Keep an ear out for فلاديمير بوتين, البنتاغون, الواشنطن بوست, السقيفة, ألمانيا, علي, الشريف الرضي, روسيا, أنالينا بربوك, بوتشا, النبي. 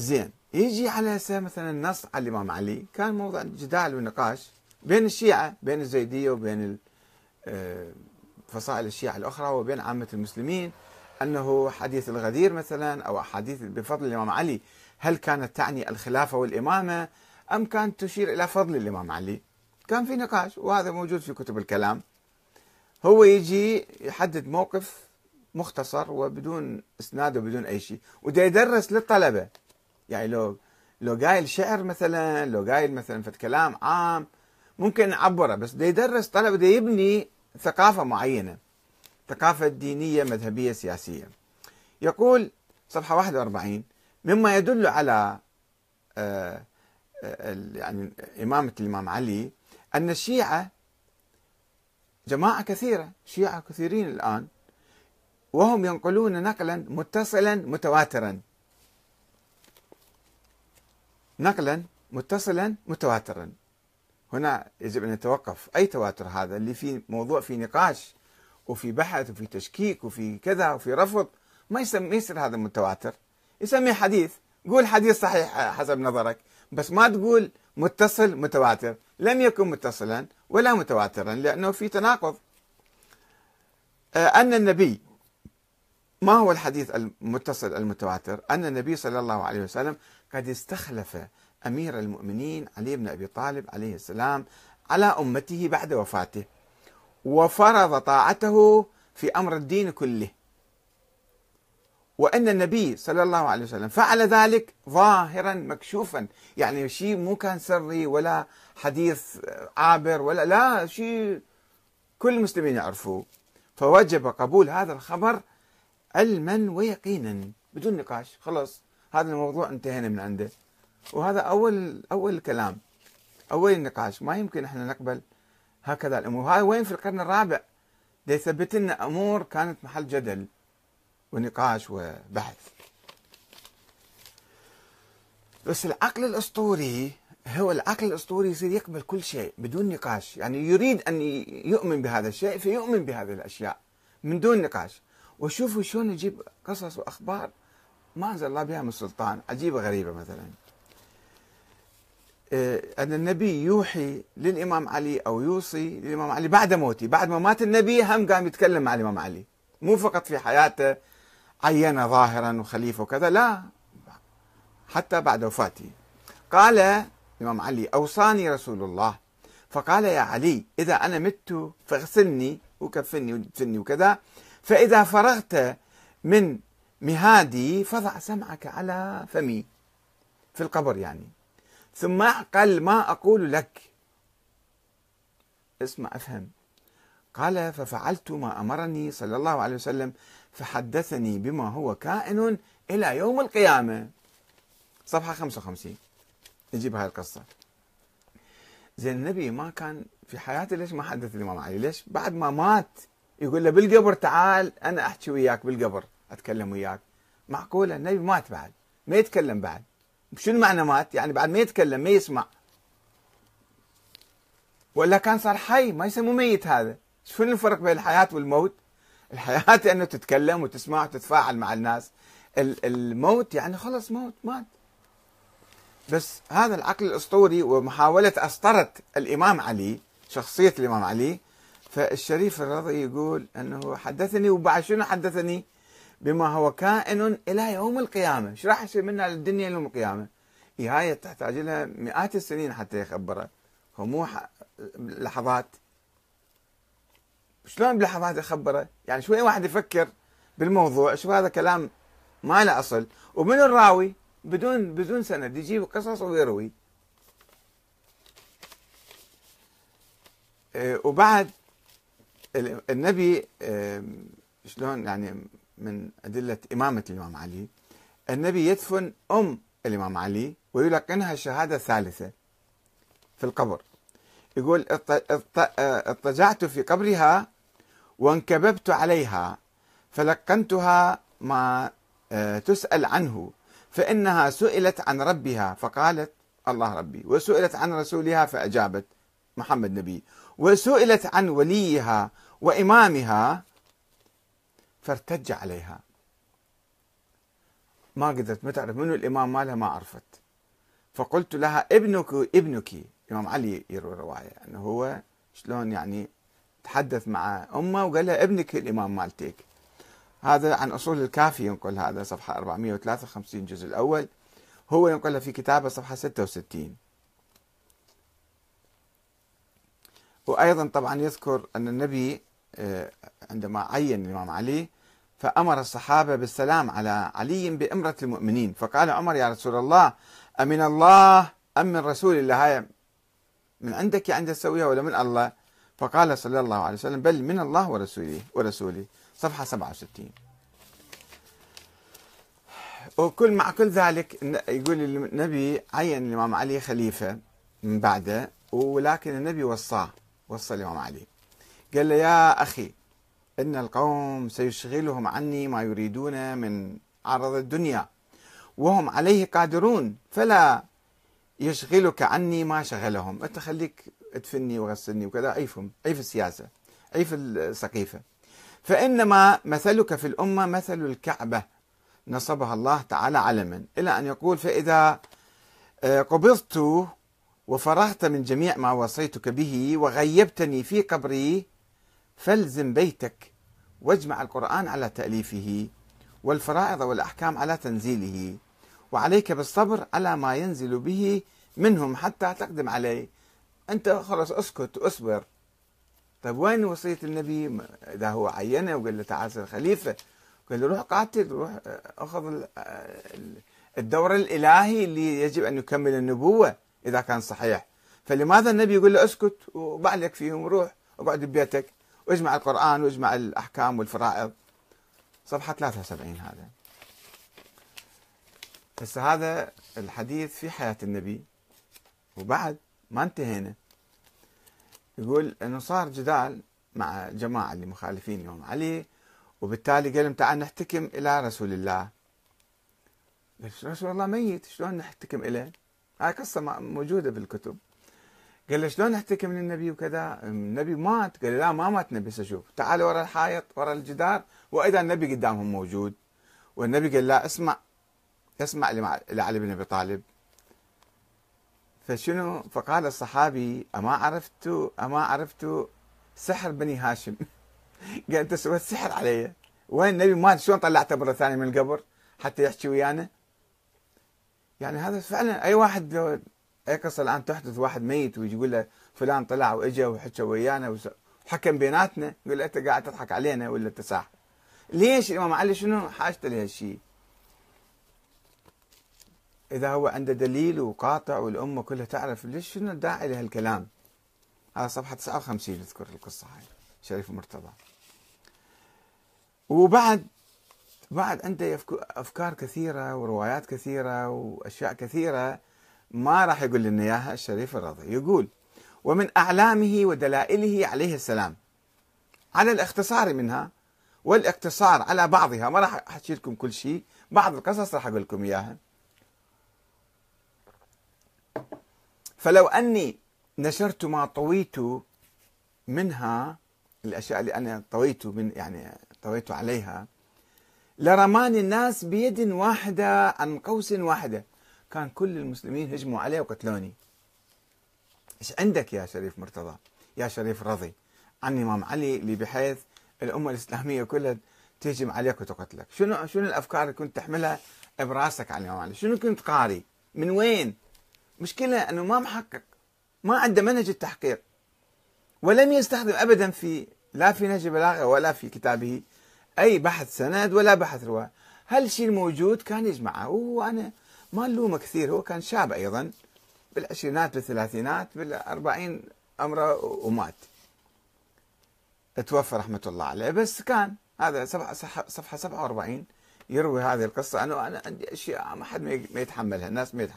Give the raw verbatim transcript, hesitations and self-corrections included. زين يجي على هسه مثلا النص على الإمام علي كان موضع جدال ونقاش بين الشيعة، بين الزيدية وبين فصائل الشيعة الأخرى وبين عامة المسلمين، أنه حديث الغدير مثلا أو أحاديث بفضل الإمام علي هل كانت تعني الخلافة والإمامة أم كانت تشير إلى فضل الإمام علي؟ كان في نقاش وهذا موجود في كتب الكلام. هو يجي يحدد موقف مختصر وبدون إسناد وبدون أي شيء، وده يدرس للطلبة. يعني لو لو قايل شعر مثلا، لو قايل مثلا فت كلام عام ممكن نعبره، بس ده يدرس طلبة، ده يبني ثقافة معينة، ثقافة دينية مذهبية سياسية. يقول صفحة واحد وأربعين: مما يدل على آآ آآ يعني إمامة الإمام علي أن الشيعة جماعة كثيرة، شيعة كثيرين الآن، وهم ينقلون نقلا متصلا متواترا، نقلا متصلا متواترا. هنا يجب أن نتوقف. أي تواتر هذا اللي فيه موضوع، فيه نقاش وفي بحث وفي تشكيك وفي كذا وفي رفض، ما يسمى يصير هذا متواتر، يسميه حديث. قول حديث صحيح حسب نظرك، بس ما تقول متصل متواتر. لم يكن متصلا ولا متواترا لأنه في تناقض. أن النبي، ما هو الحديث المتصل المتواتر؟ أن النبي صلى الله عليه وسلم قد استخلف أمير المؤمنين علي بن أبي طالب عليه السلام على أمته بعد وفاته، وفرض طاعته في أمر الدين كله، وأن النبي صلى الله عليه وسلم فعل ذلك ظاهرا مكشوفا. يعني شيء مو كان سري ولا حديث عابر ولا لا، شيء كل المسلمين يعرفوه، فوجب قبول هذا الخبر علما ويقينا بدون نقاش. خلاص هذا الموضوع انتهينا من عنده، وهذا أول أول كلام، أول النقاش. ما يمكن احنا نقبل هكذا الأمور. هاي وين في القرن الرابع دي يثبت لنا أمور كانت محل جدل ونقاش وبحث. بس العقل الأسطوري، هو العقل الأسطوري يصير يقبل كل شيء بدون نقاش، يعني يريد أن يؤمن بهذا الشيء فيؤمن بهذه الأشياء من دون نقاش. وشوفوا شلون يجيب قصص وأخبار ما أنزل الله بها من سلطان، عجيبة غريبة. مثلا أن النبي يوحي للإمام علي أو يوصي للإمام علي بعد موته، بعد ما مات النبي هم قام يتكلم مع الإمام علي، مو فقط في حياته عينه ظاهرا وخليفة وكذا، لا، حتى بعد وفاته. قال الإمام علي: أوصاني رسول الله فقال يا علي إذا أنا مت فاغسلني وكفني ودفني وكذا، فإذا فرغت من مهادي فضع سمعك على فمي، في القبر يعني، ثم اعقل ما أقول لك، اسمع افهم. قال: ففعلت ما أمرني صلى الله عليه وسلم فحدثني بما هو كائن إلى يوم القيامة. صفحة خمسة وخمسين نجيب هاي القصة. زين النبي ما كان في حياته، ليش ما حدث الإمام علي؟ ليش بعد ما مات يقول له بالقبر تعال أنا أحكي وياك بالقبر، أتكلم وياك؟ معقولة؟ النبي مات بعد ما يتكلم بعد. شنو معنى مات؟ يعني بعد ما يتكلم ما يسمع، ولا كان صار حي ما يسموه ميت. هذا شنو الفرق بين الحياة والموت؟ الحياة أنه تتكلم وتسمع وتتفاعل مع الناس، الموت يعني خلص موت، مات. بس هذا العقل الأسطوري ومحاولة أسطرت الإمام علي، شخصية الإمام علي. فالشريف الرضي يقول أنه حدثني، وبعد شنو حدثني؟ بما هو كائن إلى يوم القيامة. شو راح يصير منا للدنيا يوم القيامة؟ هاي تحتاج لها مئات السنين حتى يخبره، هو مو لحظات. شلون بلحظات يخبره؟ يعني شوي واحد يفكر بالموضوع، شو هذا كلام ما له أصل، ومن الراوي بدون بدون سند يجيب قصص ويروي. وبعد النبي شلون يعني من أدلة إمامة الإمام علي، النبي يدفن أم الإمام علي ويلقنها الشهادة الثالثة في القبر. يقول: اضطجعت في قبرها وانكببت عليها فلقنتها ما تسأل عنه، فإنها سئلت عن ربها فقالت الله ربي، وسئلت عن رسولها فأجابت محمد نبي، وسئلت عن وليها وإمامها فارتج عليها. ما قدرت ما تعرف منو الإمام مالها ما عرفت. فقلت لها ابنك ابنك الإمام علي يروي رواية أنه هو شلون يعني تحدث مع أمه وقال لها ابنك الإمام مالتك. هذا عن أصول الكافي ينقل هذا صفحة أربعمئة وثلاثة وخمسين جزء الأول، هو ينقلها في كتابه صفحة ستة وستين. وأيضا طبعا يذكر أن النبي عندما عين الإمام علي فأمر الصحابة بالسلام على علي بإمرة المؤمنين، فقال عمر يا رسول الله أمن الله أم من رسول الله، هاي من عندك يا عند السوية ولا من الله؟ فقال صلى الله عليه وسلم بل من الله ورسوله ورسوله صفحة سبعة وستين. وكل مع كل ذلك يقول النبي عين الإمام علي خليفة من بعده، ولكن النبي وصاه وصى الإمام علي قال له يا أخي إن القوم سيشغلهم عني ما يريدون من عرض الدنيا وهم عليه قادرون، فلا يشغلك عني ما شغلهم، أنت خليك ادفني وغسلني وكذا، عيفهم عيف السياسة عيف السقيفة. فإنما مثلك في الأمة مثل الكعبة نصبها الله تعالى علما، إلى أن يقول فإذا قبضت وفرغت من جميع ما وصيتك به وغيبتني في قبري فالزم بيتك واجمع القرآن على تأليفه والفرائض والأحكام على تنزيله وعليك بالصبر على ما ينزل به منهم حتى تقدم عليه. أنت خلص أسكت وأصبر. طيب وين وصية النبي إذا هو عينه وقال له تعال صير خليفة؟ قال له روح قاتل، روح أخذ الدور الإلهي اللي يجب أن يكمل النبوة إذا كان صحيح. فلماذا النبي يقول له أسكت وبعلك فيهم وروح وقعد ببيتك واجمع القرآن واجمع الأحكام والفرائض؟ صفحة ثلاثة وسبعين. هذا بس هذا الحديث في حياة النبي وبعد ما انتهينا. يقول أنه صار جدال مع جماعة اللي مخالفين يوم علي، وبالتالي قال لهم تعال نحتكم إلى رسول الله. قال رسول الله ميت شلون نحتكم إليه؟ هاي قصة موجودة بالكتب. قال له شلون نحتكم للنبي وكذا؟ النبي مات. قال لا ما مات النبي، شوف تعال ورا الحائط ورا الجدار، وإذا النبي قدامهم موجود. والنبي قال لا اسمع اسمع لعلي بن أبي طالب. فشنو؟ فقال الصحابي أما عرفت أما عرفت سحر بني هاشم. قال أنت سويت سحر علي، وين النبي مات شلون طلعته مرة ثانية من القبر حتى يحكي ويانا؟ يعني هذا فعلا أي واحد لو أي قصة الآن تحدث، واحد ميت ويقول له فلان طلع وإجا وحكى ويانا وحكم بيناتنا، يقول له أنت قاعد تضحك علينا ولا أنت ساحر. ليش الإمام علي شنو حاجته لهالشيء؟ إذا هو عنده دليل وقاطع والأمة كلها تعرف، ليش شنو الداعي لهالكلام؟ هذا صفحة تسعة وخمسين يذكر القصة هاي شريف مرتضى. وبعد بعد عنده أفكار كثيرة وروايات كثيرة وأشياء كثيرة ما راح يقول لنا إياها الشريف الرضي. يقول ومن أعلامه ودلائله عليه السلام على الاختصار منها والاقتصار على بعضها، ما راح أحكي لكم كل شيء، بعض القصص راح أقول لكم إياها. فلو أني نشرت ما طويت منها، الأشياء اللي أنا طويت من يعني طويت عليها، لرماني الناس بيد واحدة عن قوس واحدة، كان كل المسلمين هجموا عليه وقتلوني. إيش عندك يا شريف مرتضى يا شريف رضي عن الإمام علي اللي بحيث الأمة الإسلامية كلها تهجم عليك وتقتلك؟ شنو شنو الأفكار اللي كنت تحملها براسك عن الإمام علي؟ شنو كنت قاري؟ من وين؟ مشكلة أنه ما محقق، ما عنده منهج التحقيق، ولم يستخدم أبدا في لا في نهج البلاغة ولا في كتابه أي بحث سند ولا بحث رواية. هالشيء الموجود كان يجمعه، وأنا ما نلومه كثير، هو كان شاب أيضا بالعشرينات بالثلاثينات بالأربعين أمره ومات، توفى رحمة الله عليه. بس كان هذا صفحة سبعة وأربعين يروي هذه القصة أنه أنا عندي أشياء ما حد ما يتحملها، الناس ما يتحملها.